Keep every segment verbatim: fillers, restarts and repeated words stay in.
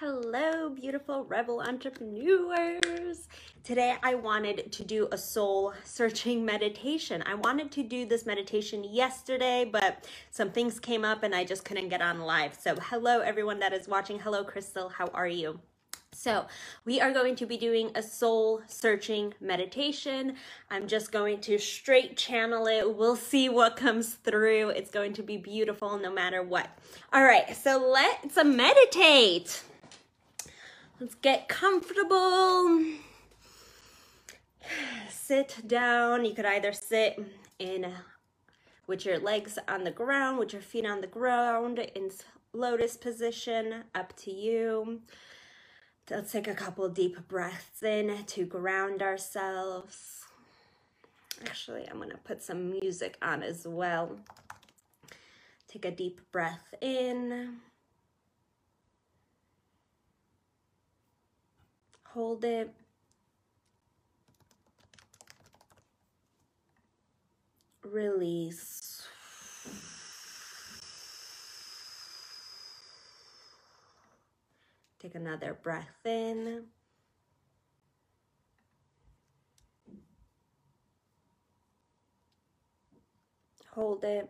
Hello, beautiful rebel entrepreneurs. Today I wanted to do a soul searching meditation. I wanted to do this meditation yesterday, but some things came up and I just couldn't get on live. So hello everyone that is watching. Hello Crystal, how are you? So we are going to be doing a soul searching meditation. I'm just going to straight channel it. We'll see what comes through. It's going to be beautiful no matter what. All right, so let's meditate. Let's get comfortable. Sit down. You could either sit in with your legs on the ground, with your feet on the ground, in lotus position, up to you. Let's take a couple deep breaths in to ground ourselves. Actually, I'm gonna put some music on as well. Take a deep breath in. Hold it. Release. Take another breath in. Hold it.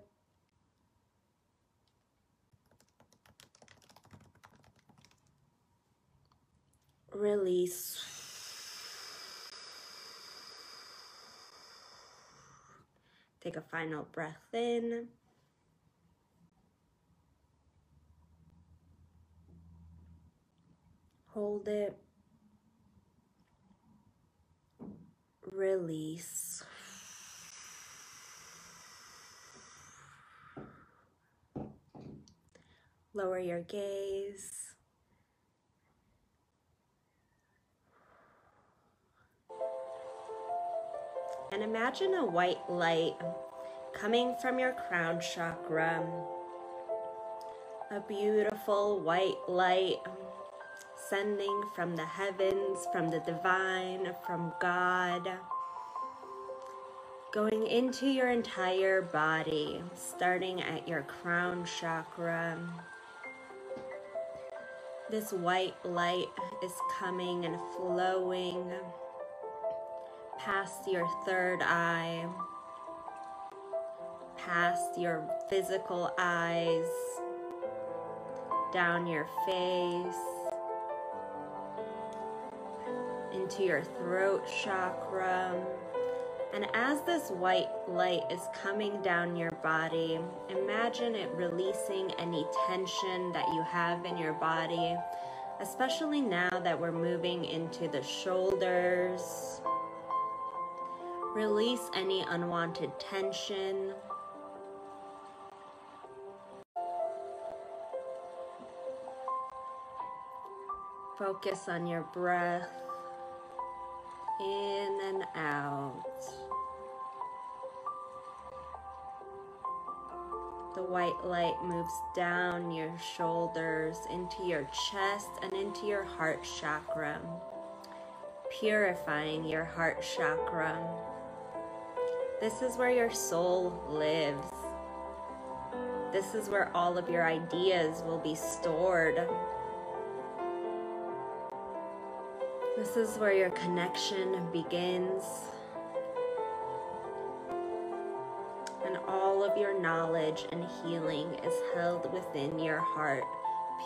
Release. Take a final breath in. Hold it, release. Lower your gaze. And imagine a white light coming from your crown chakra. A beautiful white light. Ascending from the heavens, from the divine, from God, going into your entire body, starting at your crown chakra. This white light is coming and flowing past your third eye, past your physical eyes, down your face, into your throat chakra. And as this white light is coming down your body, imagine it releasing any tension that you have in your body, especially now that we're moving into the shoulders. Release any unwanted tension. Focus on your breath. In and out. The white light moves down your shoulders, into your chest, and into your heart chakra, purifying your heart chakra. This is where your soul lives. This is where all of your ideas will be stored. This is where your connection begins, and all of your knowledge and healing is held within your heart.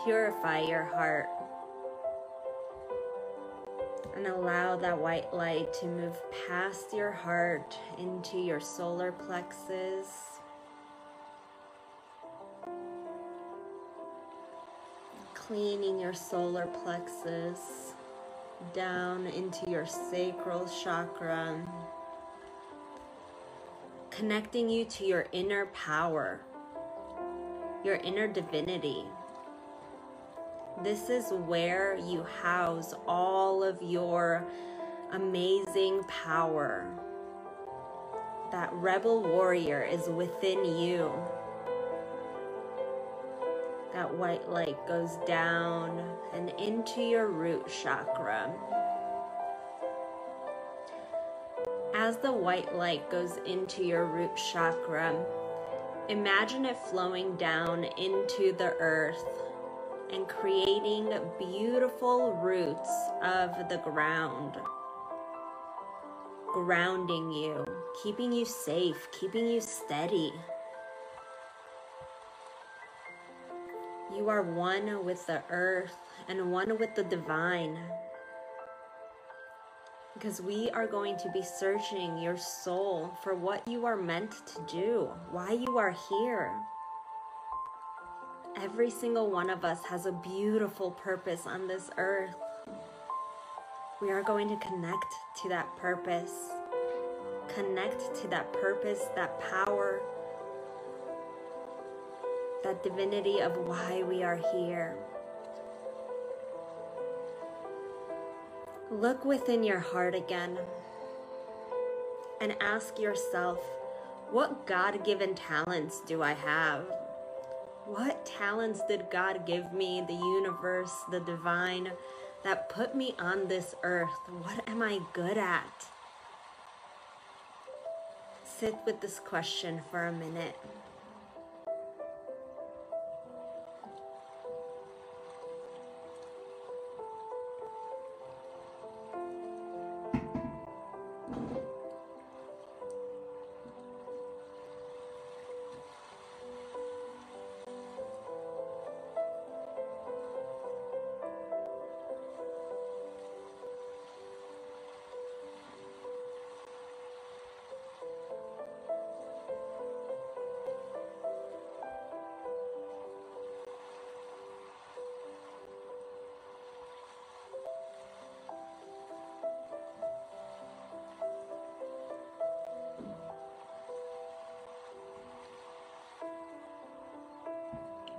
Purify your heart and allow that white light to move past your heart into your solar plexus, cleaning your solar plexus. Down into your sacral chakra, connecting you to your inner power, your inner divinity. This is where you house all of your amazing power. That rebel warrior is within you. That white light goes down and into your root chakra. As the white light goes into your root chakra, imagine it flowing down into the earth and creating beautiful roots of the ground. Grounding you, keeping you safe, keeping you steady. You are one with the earth and one with the divine. Because we are going to be searching your soul for what you are meant to do, why you are here. Every single one of us has a beautiful purpose on this earth. We are going to connect to that purpose. Connect to that purpose, that power, that divinity of why we are here. Look within your heart again and ask yourself, what God-given talents do I have? What talents did God give me, the universe, the divine, that put me on this earth? What am I good at? Sit with this question for a minute.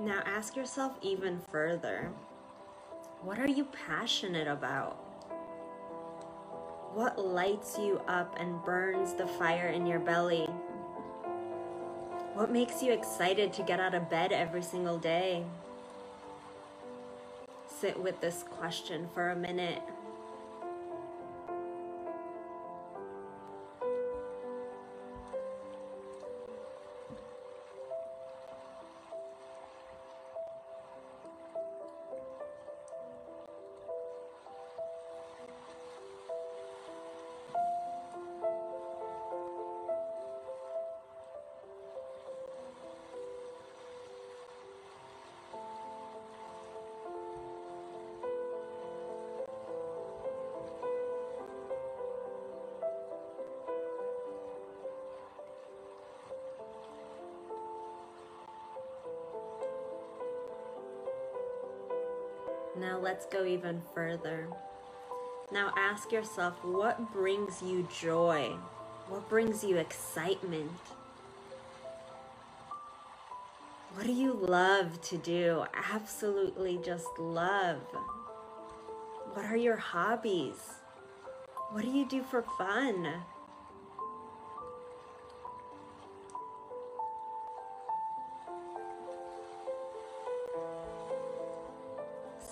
Now ask yourself even further, what are you passionate about? What lights you up and burns the fire in your belly? What makes you excited to get out of bed every single day? Sit with this question for a minute. Now let's go even further. Now ask yourself, what brings you joy? What brings you excitement? What do you love to do? Absolutely just love. What are your hobbies? What do you do for fun?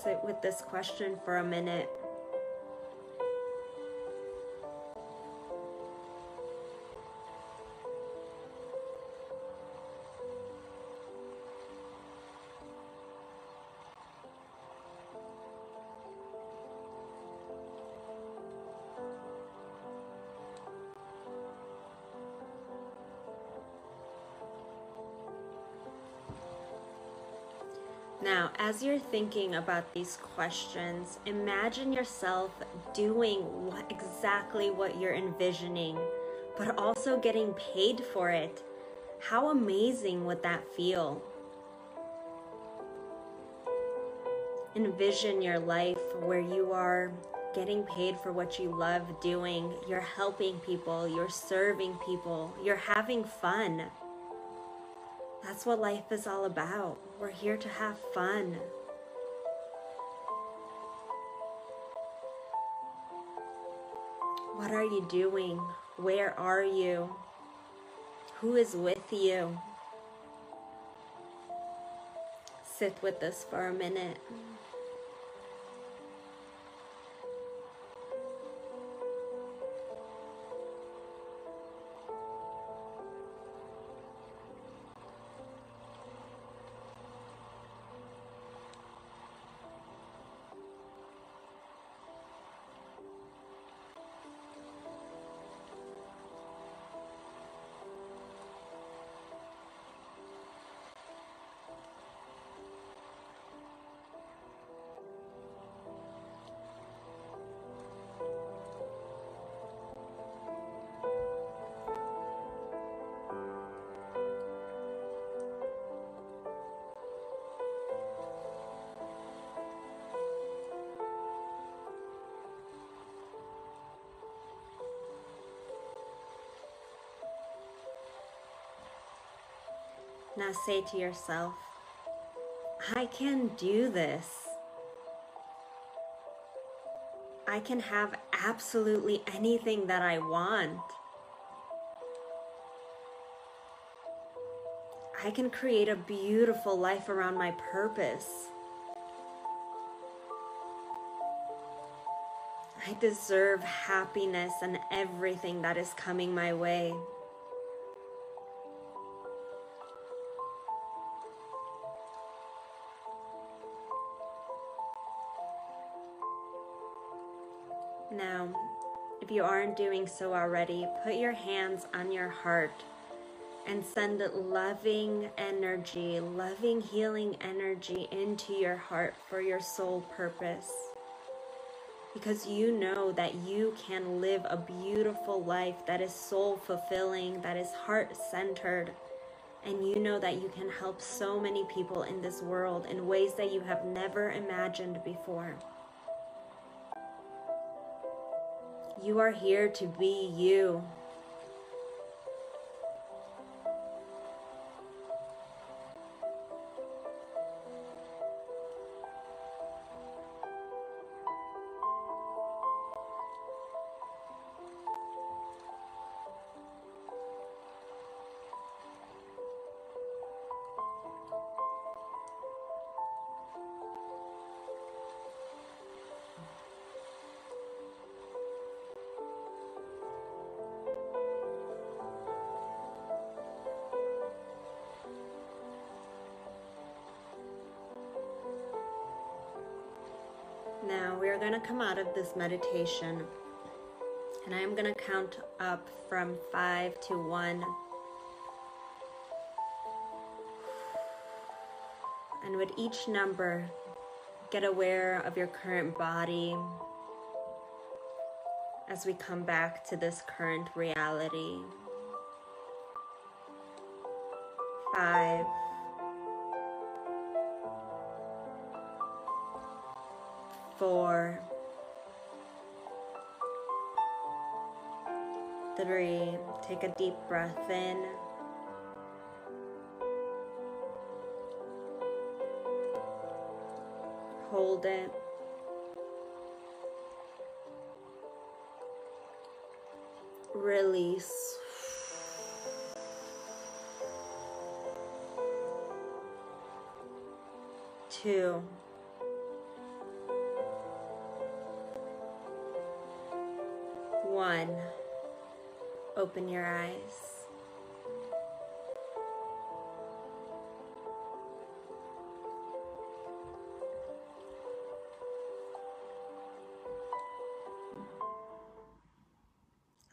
Sit with this question for a minute. Now, as you're thinking about these questions, imagine yourself doing what, exactly what you're envisioning, but also getting paid for it. How amazing would that feel? Envision your life where you are getting paid for what you love doing. You're helping people, you're serving people, you're having fun. That's what life is all about. We're here to have fun. What are you doing? Where are you? Who is with you? Sit with this for a minute. Now say to yourself, I can do this. I can have absolutely anything that I want. I can create a beautiful life around my purpose. I deserve happiness and everything that is coming my way. Now, if you aren't doing so already, put your hands on your heart and send loving energy, loving healing energy into your heart for your soul purpose. Because you know that you can live a beautiful life that is soul fulfilling, that is heart centered. And you know that you can help so many people in this world in ways that you have never imagined before. You are here to be you. Now we are going to come out of this meditation and I am going to count up from five to one. And with each number, get aware of your current body as we come back to this current reality. Five. Four, three, take a deep breath in, hold it, release. Two. One, open your eyes.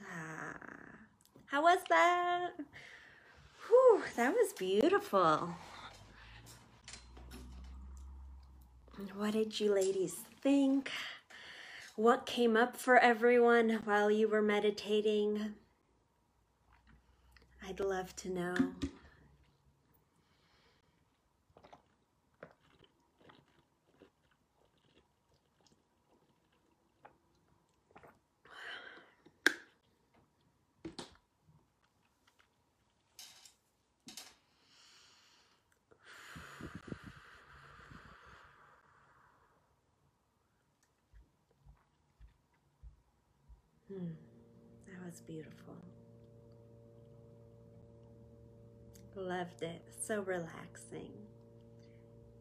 Ah, how was that? Whew, that was beautiful. What did you ladies think? What came up for everyone while you were meditating? I'd love to know. Hmm, that was beautiful. Loved it. So relaxing.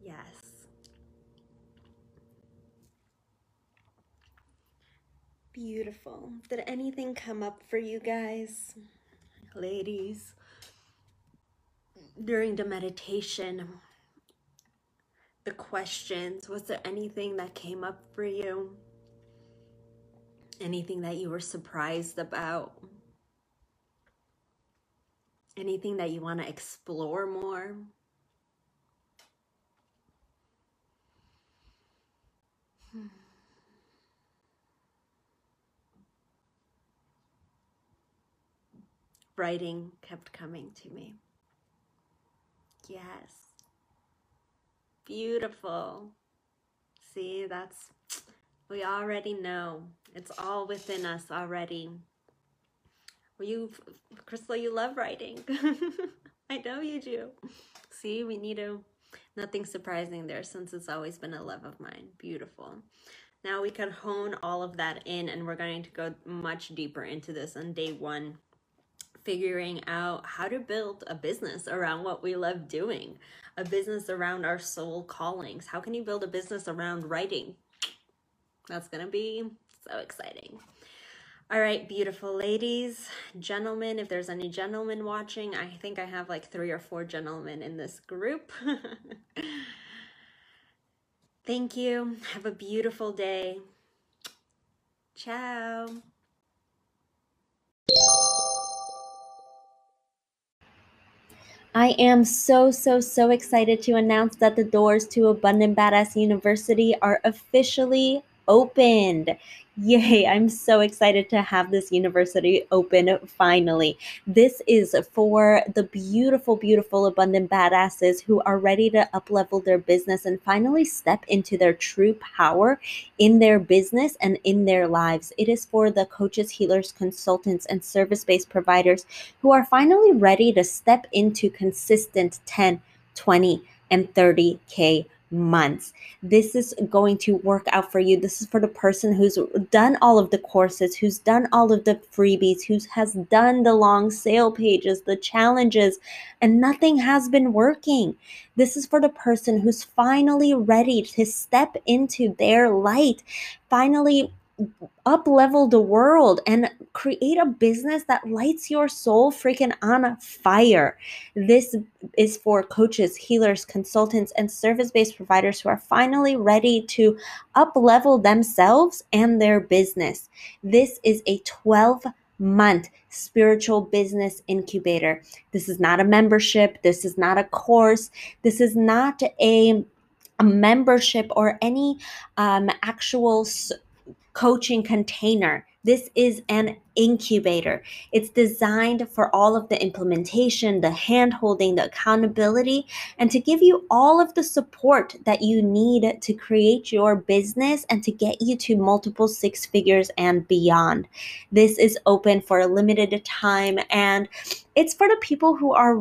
Yes. Beautiful. Did anything come up for you guys, ladies, during the meditation? The questions, was there anything that came up for you? Anything that you were surprised about? Anything that you want to explore more? Hmm. Writing kept coming to me. Yes. Beautiful. See, that's... we already know. It's all within us already. Well, you, Crystal, you love writing. I know you do. See, we need a, nothing surprising there since it's always been a love of mine. Beautiful. Now we can hone all of that in, and we're going to go much deeper into this on day one, figuring out how to build a business around what we love doing, a business around our soul callings. How can you build a business around writing? That's going to be so exciting. All right, beautiful ladies, gentlemen, if there's any gentlemen watching, I think I have like three or four gentlemen in this group. Thank you. Have a beautiful day. Ciao. I am so, so, so excited to announce that the doors to Abundant Badass University are officially opened. Yay, I'm so excited to have this university open finally. This is for the beautiful, beautiful, abundant badasses who are ready to up-level their business and finally step into their true power in their business and in their lives. It is for the coaches, healers, consultants, and service-based providers who are finally ready to step into consistent ten, twenty, and thirty K months. This is going to work out for you. This is for the person who's done all of the courses, who's done all of the freebies, who has done the long sale pages, the challenges, and nothing has been working. This is for the person who's finally ready to step into their light, finally up-level the world and create a business that lights your soul freaking on fire. This is for coaches, healers, consultants, and service-based providers who are finally ready to up-level themselves and their business. This is a twelve-month spiritual business incubator. This is not a membership. This is not a course. This is not a, a membership or any um, actual coaching container. This is an incubator. It's designed for all of the implementation, the hand-holding, the accountability, and to give you all of the support that you need to create your business and to get you to multiple six figures and beyond. This is open for a limited time, and it's for the people who are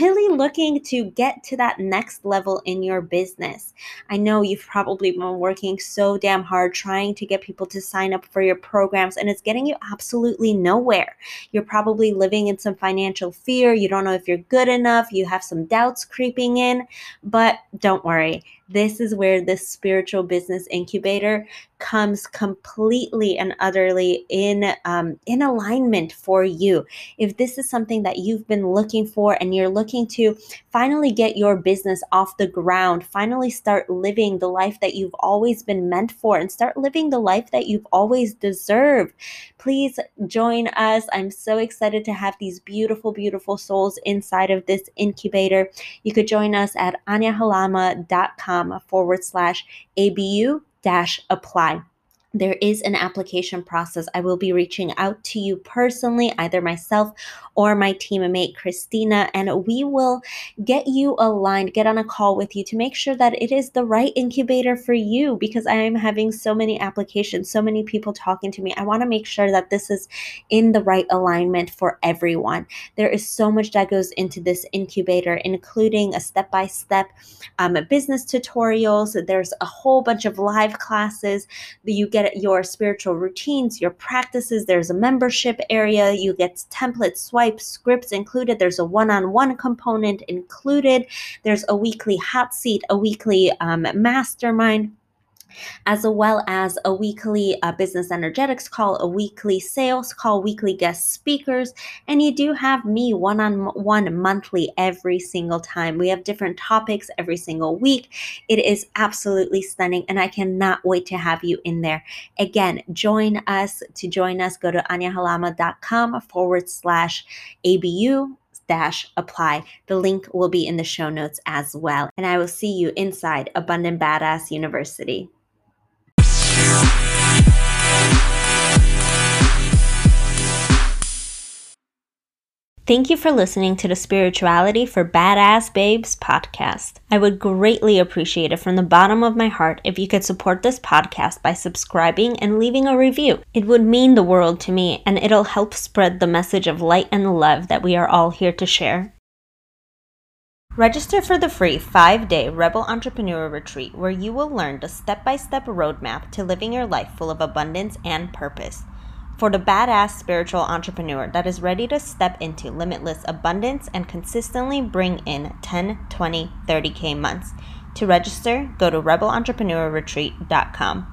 really looking to get to that next level in your business. I know you've probably been working so damn hard trying to get people to sign up for your programs, and it's getting you absolutely Absolutely nowhere. You're probably living in some financial fear. You don't know if you're good enough. You have some doubts creeping in, but don't worry. This is where this spiritual business incubator comes completely and utterly in, um, in alignment for you. If this is something that you've been looking for and you're looking to finally get your business off the ground, finally start living the life that you've always been meant for and start living the life that you've always deserved, please join us. I'm so excited to have these beautiful, beautiful souls inside of this incubator. You could join us at Ania Halama dot com forward slash ABU dash apply. There is an application process. I will be reaching out to you personally, either myself or my teammate Christina, and we will get you aligned, get on a call with you to make sure that it is the right incubator for you, because I am having so many applications, so many people talking to me. I want to make sure that this is in the right alignment for everyone. There is so much that goes into this incubator, including a step-by-step um, business tutorials. There's a whole bunch of live classes that you get. Your spiritual routines, your practices. There's a membership area. You get templates, swipes, scripts included. There's a one-on-one component included. There's a weekly hot seat, a weekly um, mastermind, as well as a weekly uh, business energetics call, a weekly sales call, weekly guest speakers, and you do have me one-on-one monthly every single time. We have different topics every single week. It is absolutely stunning, and I cannot wait to have you in there. Again, join us. To join us, go to Ania Halama dot com forward slash ABU dash apply. The link will be in the show notes as well. And I will see you inside Abundant Badass University. Thank you for listening to the Spirituality for Badass Babes podcast. I would greatly appreciate it from the bottom of my heart if you could support this podcast by subscribing and leaving a review. It would mean the world to me, and it'll help spread the message of light and love that we are all here to share. Register for the free five-day Rebel Entrepreneur Retreat, where you will learn the step-by-step roadmap to living your life full of abundance and purpose. For the badass spiritual entrepreneur that is ready to step into limitless abundance and consistently bring in ten, twenty, thirty K months. To register, go to rebel entrepreneur retreat dot com.